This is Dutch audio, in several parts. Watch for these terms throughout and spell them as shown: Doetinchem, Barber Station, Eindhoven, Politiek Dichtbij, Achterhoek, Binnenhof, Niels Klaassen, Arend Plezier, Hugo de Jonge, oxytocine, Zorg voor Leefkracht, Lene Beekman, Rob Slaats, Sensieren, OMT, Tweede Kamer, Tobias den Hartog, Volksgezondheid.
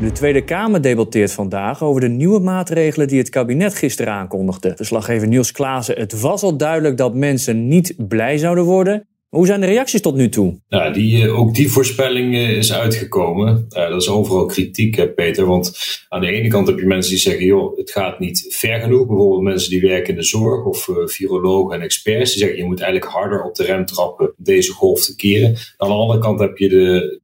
De Tweede Kamer debatteert vandaag over de nieuwe maatregelen die het kabinet gisteren aankondigde. Verslaggever Niels Klaassen, het was al duidelijk dat mensen niet blij zouden worden. Maar hoe zijn de reacties tot nu toe? Nou, ook die voorspelling is uitgekomen. Dat is overal kritiek, hè, Peter. Want aan de ene kant heb je mensen die zeggen, joh, het gaat niet ver genoeg. Bijvoorbeeld mensen die werken in de zorg of virologen en experts. Die zeggen, je moet eigenlijk harder op de rem trappen om deze golf te keren. Aan de andere kant heb je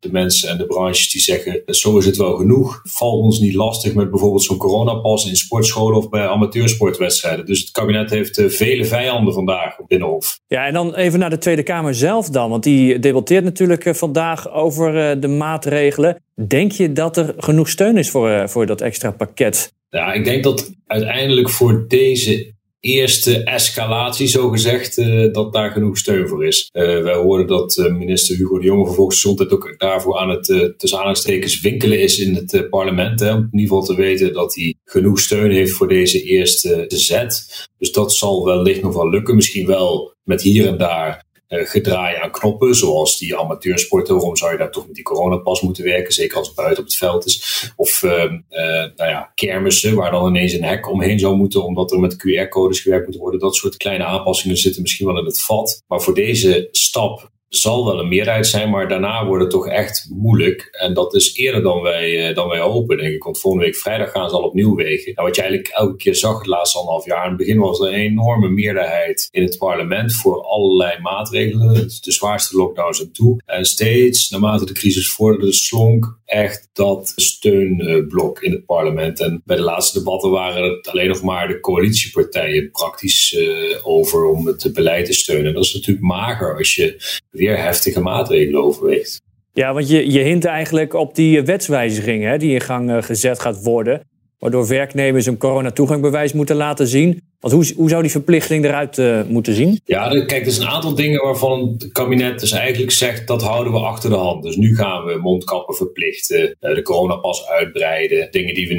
de mensen en de branches die zeggen, zo is het wel genoeg. Val ons niet lastig met bijvoorbeeld zo'n coronapas in sportscholen of bij amateursportwedstrijden. Dus het kabinet heeft vele vijanden vandaag op Binnenhof. Ja, en dan even naar de Tweede Kamer zelf dan, want die debatteert natuurlijk vandaag over de maatregelen. Denk je dat er genoeg steun is voor dat extra pakket? Ja, ik denk dat uiteindelijk voor deze eerste escalatie, zogezegd, dat daar genoeg steun voor is. Wij hoorden dat minister Hugo de Jonge van Volksgezondheid ook daarvoor aan het tussen aanhalingstekens winkelen is in het parlement. Hè, om in ieder geval te weten dat hij genoeg steun heeft voor deze eerste zet. Dus dat zal wellicht nog wel lukken. Misschien wel met hier en daar gedraai aan knoppen, zoals die amateursporten. Waarom zou je daar toch met die coronapas moeten werken? Zeker als het buiten op het veld is. Of kermissen, waar dan ineens een hek omheen zou moeten, omdat er met QR-codes gewerkt moet worden. Dat soort kleine aanpassingen zitten misschien wel in het vat. Maar voor deze stap zal wel een meerderheid zijn, maar daarna wordt het toch echt moeilijk. En dat is eerder dan wij hopen, denk ik. Want volgende week vrijdag gaan ze al opnieuw wegen. Nou, wat je eigenlijk elke keer zag het laatste anderhalf jaar. In het begin was er een enorme meerderheid in het parlement voor allerlei maatregelen. De zwaarste lockdowns en toe. En steeds, naarmate de crisis vorderde, slonk echt dat steunblok in het parlement. En bij de laatste debatten waren het alleen nog maar de coalitiepartijen praktisch over om het beleid te steunen. En dat is natuurlijk mager als je weer heftige maatregelen overweegt. Ja, want je hint eigenlijk op die wetswijziging, hè, die in gang gezet gaat worden, waardoor werknemers een coronatoegangbewijs moeten laten zien. Want hoe zou die verplichting eruit moeten zien? Ja, kijk, er zijn een aantal dingen waarvan het kabinet dus eigenlijk zegt, dat houden we achter de hand. Dus nu gaan we mondkappen verplichten, de coronapas uitbreiden, dingen die we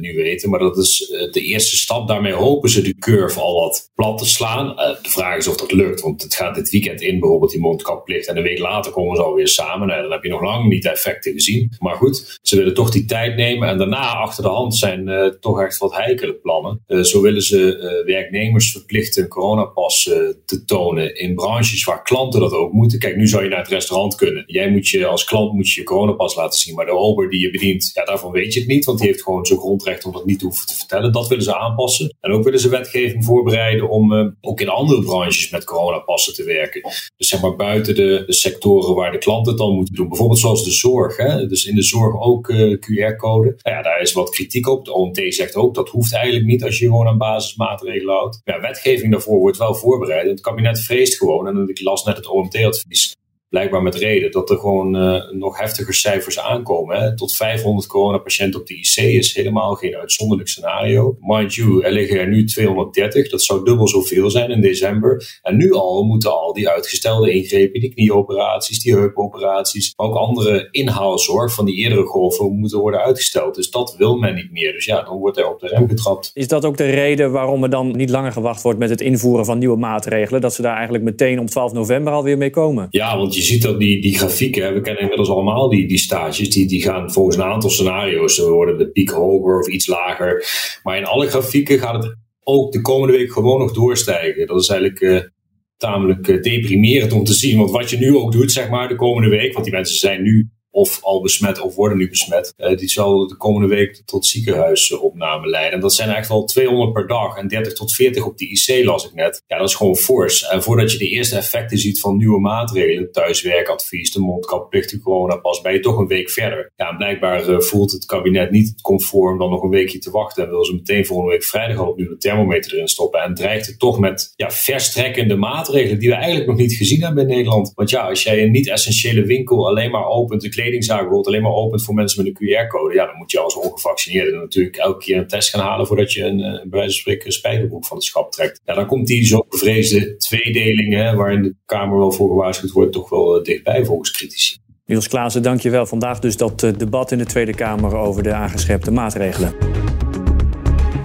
nu weten. Maar dat is de eerste stap. Daarmee hopen ze de curve al wat plat te slaan. De vraag is of dat lukt, want het gaat dit weekend in, bijvoorbeeld die mondkapplicht. En een week later komen ze alweer samen. Dan heb je nog lang niet de effecten gezien. Maar goed, ze willen toch die tijd nemen. En daarna achter de hand zijn toch echt wat heikele plannen. Zo willen ze werknemers verplichten een coronapas te tonen in branches waar klanten dat ook moeten. Kijk, nu zou je naar het restaurant kunnen. Jij moet als klant je coronapas laten zien, maar de ober die je bedient, ja, daarvan weet je het niet, want die heeft gewoon zo'n grondrecht om dat niet te hoeven te vertellen. Dat willen ze aanpassen. En ook willen ze wetgeving voorbereiden om ook in andere branches met coronapassen te werken. Dus zeg maar buiten de sectoren waar de klanten het dan moeten doen. Bijvoorbeeld zoals de zorg. Hè? Dus in de zorg ook QR-code. Nou ja, daar is wat kritiek op. De OMT zegt ook, dat hoeft eigenlijk niet als je gewoon aan basismaatregelen houdt. Ja, wetgeving daarvoor wordt wel voorbereid. Het kabinet vreest gewoon, en ik las net het OMT-advies, blijkbaar met reden, dat er gewoon nog heftiger cijfers aankomen. Hè? Tot 500 coronapatiënten op de IC is helemaal geen uitzonderlijk scenario. Mind you, er liggen er nu 230. Dat zou dubbel zoveel zijn in december. En nu al moeten al die uitgestelde ingrepen, die knieoperaties, die heupoperaties, maar ook andere inhaalzorg van die eerdere golven moeten worden uitgesteld. Dus dat wil men niet meer. Dus ja, dan wordt er op de rem getrapt. Is dat ook de reden waarom er dan niet langer gewacht wordt met het invoeren van nieuwe maatregelen? Dat ze daar eigenlijk meteen om 12 november alweer mee komen? Ja, want je ziet dat die grafieken, we kennen inmiddels allemaal die stages, die gaan volgens een aantal scenario's. Ze worden de piek hoger of iets lager. Maar in alle grafieken gaat het ook de komende week gewoon nog doorstijgen. Dat is eigenlijk tamelijk deprimerend om te zien. Want wat je nu ook doet, zeg maar, de komende week, want die mensen zijn nu of al besmet of worden nu besmet. Die zal de komende week tot ziekenhuisopname leiden. En dat zijn eigenlijk al 200 per dag en 30 tot 40 op de IC las ik net. Ja, dat is gewoon fors. En voordat je de eerste effecten ziet van nieuwe maatregelen, thuiswerkadvies, de mondkapplicht, de coronapas, ben je toch een week verder. Ja, en blijkbaar voelt het kabinet niet conform dan nog een weekje te wachten en wil ze meteen volgende week vrijdag al opnieuw de thermometer erin stoppen en dreigt het toch met verstrekkende maatregelen die we eigenlijk nog niet gezien hebben in Nederland. Want ja, als jij een niet-essentiële winkel alleen maar opent, de kledingzaak bijvoorbeeld alleen maar opent voor mensen met een QR-code, ja, dan moet je als ongevaccineerde natuurlijk elke keer een test gaan halen voordat je bij wijze van spreken een spijkerbroek van het schap trekt. Ja, dan komt die zo bevreesde tweedeling, hè, waarin de Kamer wel voor gewaarschuwd wordt, toch wel dichtbij volgens critici. Niels Klaassen, dank je wel. Vandaag dus dat debat in de Tweede Kamer over de aangescherpte maatregelen.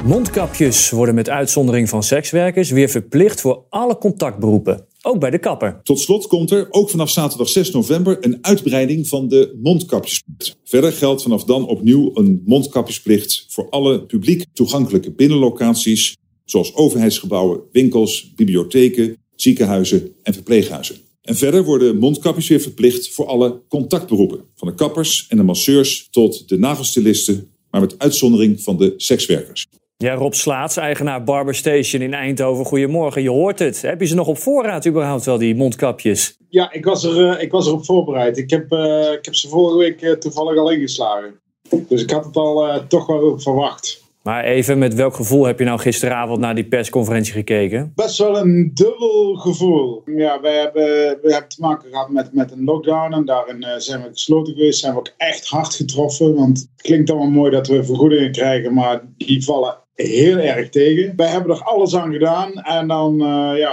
Mondkapjes worden met uitzondering van sekswerkers weer verplicht voor alle contactberoepen. Ook bij de kapper. Tot slot komt er, ook vanaf zaterdag 6 november... een uitbreiding van de mondkapjesplicht. Verder geldt vanaf dan opnieuw een mondkapjesplicht voor alle publiek toegankelijke binnenlocaties, zoals overheidsgebouwen, winkels, bibliotheken, ziekenhuizen en verpleeghuizen. En verder worden mondkapjes weer verplicht voor alle contactberoepen. Van de kappers en de masseurs tot de nagelstilisten, maar met uitzondering van de sekswerkers. Ja, Rob Slaats, eigenaar Barber Station in Eindhoven. Goedemorgen, je hoort het. Heb je ze nog op voorraad überhaupt wel, die mondkapjes? Ja, ik was er op voorbereid. Ik heb ze vorige week toevallig al ingeslagen. Dus ik had het al toch wel verwacht. Maar even, met welk gevoel heb je nou gisteravond naar die persconferentie gekeken? Best wel een dubbel gevoel. Ja, we hebben te maken gehad met een lockdown en daarin zijn we gesloten geweest. Zijn we ook echt hard getroffen, want het klinkt allemaal mooi dat we vergoedingen krijgen, maar die vallen heel erg tegen. Wij hebben er alles aan gedaan en dan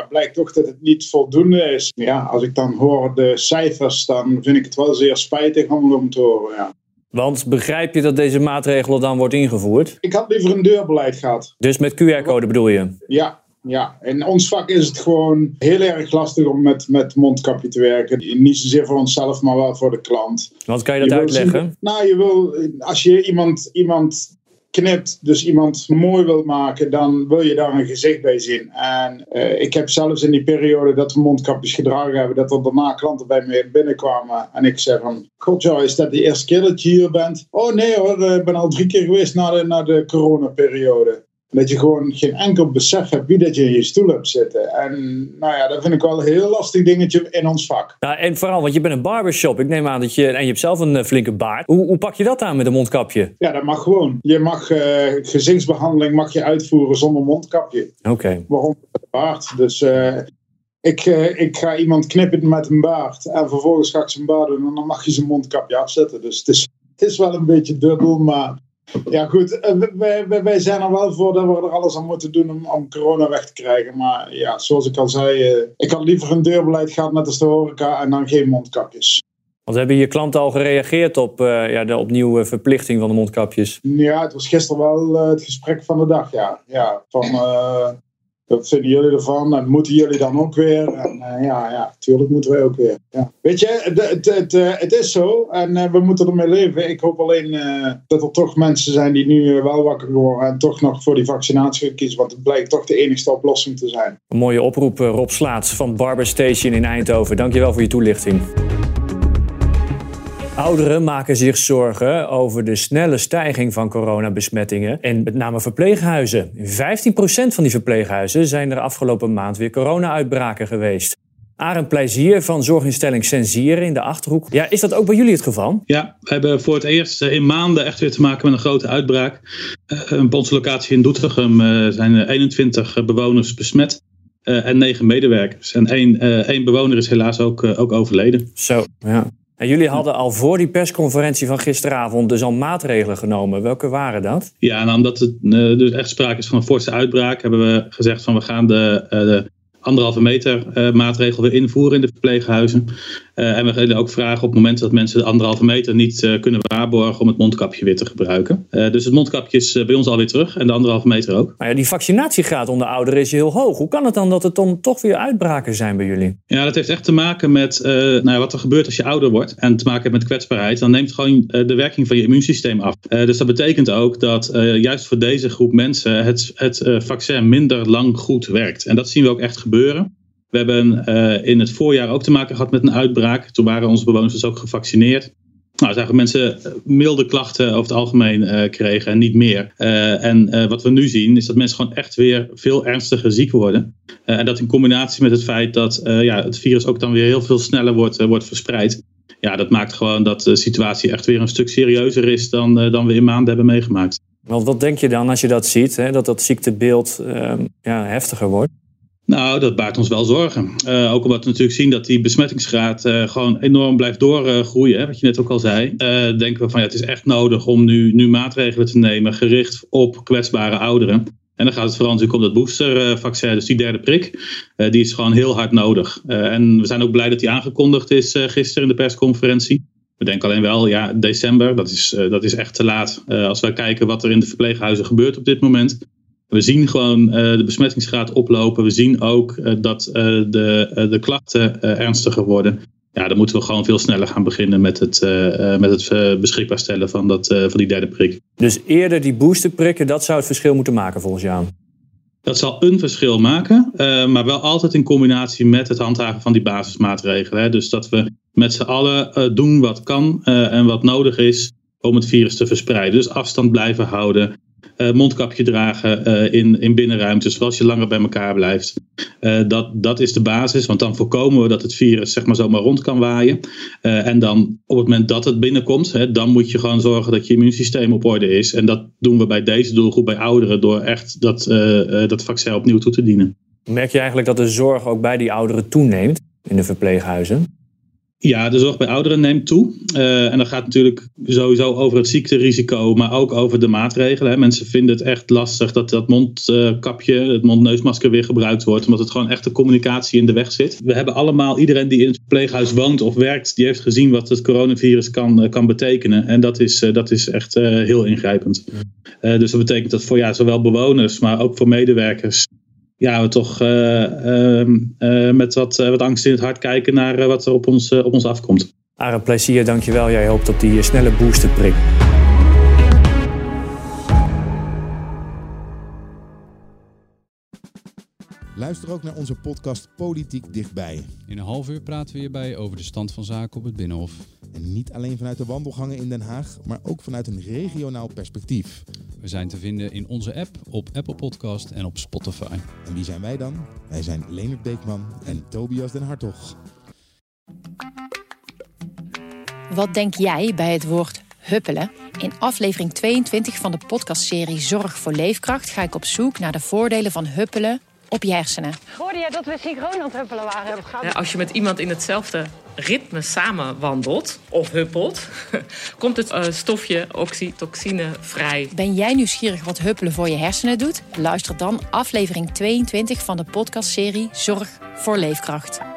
blijkt toch dat het niet voldoende is. Ja, als ik dan hoor de cijfers, dan vind ik het wel zeer spijtig om te horen, ja. Want begrijp je dat deze maatregel dan wordt ingevoerd? Ik had liever een deurbeleid gehad. Dus met QR-code bedoel je? Ja. In ons vak is het gewoon heel erg lastig om met mondkapje te werken. Niet zozeer voor onszelf, maar wel voor de klant. Want kan je dat uitleggen? Als je iemand knipt, dus iemand mooi wilt maken, dan wil je daar een gezicht bij zien. En ik heb zelfs in die periode dat we mondkapjes gedragen hebben, dat er daarna klanten bij me binnenkwamen en ik zei van, god joh, is dat de eerste keer dat je hier bent? Oh nee hoor, ik ben al 3 keer geweest na de coronaperiode. Dat je gewoon geen enkel besef hebt wie dat je in je stoel hebt zitten. En dat vind ik wel een heel lastig dingetje in ons vak. Nou, en vooral, want je bent een barbershop. Ik neem aan dat je hebt zelf een flinke baard. Hoe pak je dat aan met een mondkapje? Ja, dat mag gewoon. Je mag gezichtsbehandeling mag je uitvoeren zonder mondkapje. Oké. Waarom met een baard? Dus ik ga iemand knippen met een baard. En vervolgens ga ik zijn baard doen. En dan mag je zijn mondkapje afzetten. Dus het is wel een beetje dubbel, maar... Ja goed, wij zijn er wel voor dat we er alles aan moeten doen om corona weg te krijgen. Maar ja, zoals ik al zei, ik had liever een deurbeleid gehad net als de horeca en dan geen mondkapjes. Want hebben je klanten al gereageerd op de opnieuw verplichting van de mondkapjes? Ja, het was gisteren wel het gesprek van de dag, ja. Van wat vinden jullie ervan en moeten jullie dan ook weer? En tuurlijk moeten wij ook weer. Ja. Weet je, het is zo en we moeten ermee leven. Ik hoop alleen dat er toch mensen zijn die nu wel wakker worden en toch nog voor die vaccinatie kiezen, want het blijkt toch de enigste oplossing te zijn. Een mooie oproep, Rob Slaats van Barber Station in Eindhoven. Dankjewel voor je toelichting. Ouderen maken zich zorgen over de snelle stijging van coronabesmettingen en met name verpleeghuizen. In 15% van die verpleeghuizen zijn er afgelopen maand weer corona-uitbraken geweest. Arend Plezier van zorginstelling Sensieren in de Achterhoek. Ja, is dat ook bij jullie het geval? Ja, we hebben voor het eerst in maanden echt weer te maken met een grote uitbraak. Op onze locatie in Doetinchem zijn 21 bewoners besmet. En 9 medewerkers. En één bewoner is helaas ook overleden. Zo, ja. En jullie hadden al voor die persconferentie van gisteravond dus al maatregelen genomen. Welke waren dat? Ja, en omdat het dus echt sprake is van een forse uitbraak, hebben we gezegd van we gaan de 1,5 meter maatregel weer invoeren in de verpleeghuizen. En we gaan ook vragen op het moment dat mensen de 1,5 meter niet kunnen waarborgen om het mondkapje weer te gebruiken. Dus het mondkapje is bij ons alweer terug en de 1,5 meter ook. Maar ja, die vaccinatiegraad onder ouderen is heel hoog. Hoe kan het dan dat er dan toch weer uitbraken zijn bij jullie? Ja, dat heeft echt te maken met wat er gebeurt als je ouder wordt en te maken heeft met kwetsbaarheid. Dan neemt gewoon de werking van je immuunsysteem af. Dus dat betekent ook dat juist voor deze groep mensen het vaccin minder lang goed werkt. En dat zien we ook echt gebeuren. We hebben in het voorjaar ook te maken gehad met een uitbraak. Toen waren onze bewoners dus ook gevaccineerd. Nou, zagen mensen milde klachten over het algemeen kregen en niet meer. Wat we nu zien is dat mensen gewoon echt weer veel ernstiger ziek worden. En dat in combinatie met het feit dat het virus ook dan weer heel veel sneller wordt verspreid. Ja, dat maakt gewoon dat de situatie echt weer een stuk serieuzer is dan we in maanden hebben meegemaakt. Want wat denk je dan als je dat ziet, hè, dat ziektebeeld heftiger wordt? Nou, dat baart ons wel zorgen. Ook omdat we natuurlijk zien dat die besmettingsgraad gewoon enorm blijft doorgroeien. Wat je net ook al zei. Denken we van het is echt nodig om nu maatregelen te nemen gericht op kwetsbare ouderen. En dan gaat het vooral natuurlijk om dat boostervaccin, dus die derde prik. Die is gewoon heel hard nodig. En we zijn ook blij dat die aangekondigd is gisteren in de persconferentie. We denken alleen wel, december, dat is echt te laat. Als wij kijken wat er in de verpleeghuizen gebeurt op dit moment. We zien gewoon de besmettingsgraad oplopen. We zien ook dat de klachten ernstiger worden. Ja, dan moeten we gewoon veel sneller gaan beginnen met het beschikbaar stellen van die derde prik. Dus eerder die boosterprikken, dat zou het verschil moeten maken volgens jou? Dat zal een verschil maken, maar wel altijd in combinatie met het handhaven van die basismaatregelen. Hè. Dus dat we met z'n allen doen wat kan en wat nodig is om het virus te verspreiden. Dus afstand blijven houden. Mondkapje dragen in binnenruimtes, zoals je langer bij elkaar blijft. Dat is de basis, want dan voorkomen we dat het virus zeg maar zomaar rond kan waaien. En dan op het moment dat het binnenkomt, dan moet je gewoon zorgen dat je immuunsysteem op orde is. En dat doen we bij deze doelgroep, bij ouderen, door echt dat vaccin opnieuw toe te dienen. Merk je eigenlijk dat de zorg ook bij die ouderen toeneemt in de verpleeghuizen? Ja, de zorg bij ouderen neemt toe. En dat gaat natuurlijk sowieso over het ziekterisico, maar ook over de maatregelen. Hè. Mensen vinden het echt lastig dat mondkapje, het mondneusmasker weer gebruikt wordt, omdat het gewoon echt de communicatie in de weg zit. We hebben allemaal, iedereen die in het verpleeghuis woont of werkt, die heeft gezien wat het coronavirus kan betekenen. En dat is echt heel ingrijpend. Dus dat betekent dat voor zowel bewoners, maar ook voor medewerkers, we toch met wat angst in het hart kijken naar wat er op ons afkomt. Arend Plezier, dankjewel. Jij hoopt op die snelle boosterprik. Luister ook naar onze podcast Politiek Dichtbij. In een half uur praten we hierbij over de stand van zaken op het Binnenhof. En niet alleen vanuit de wandelgangen in Den Haag, maar ook vanuit een regionaal perspectief. We zijn te vinden in onze app, op Apple Podcast en op Spotify. En wie zijn wij dan? Wij zijn Lene Beekman en Tobias den Hartog. Wat denk jij bij het woord huppelen? In aflevering 22 van de podcastserie Zorg voor Leefkracht ga ik op zoek naar de voordelen van huppelen op je hersenen. Hoorde jij dat we synchroon aan het huppelen waren? Ja, als je met iemand in hetzelfde ritme samen wandelt of huppelt, komt het stofje oxytocine vrij. Ben jij nieuwsgierig wat huppelen voor je hersenen doet? Luister dan aflevering 22 van de podcastserie Zorg voor Leefkracht.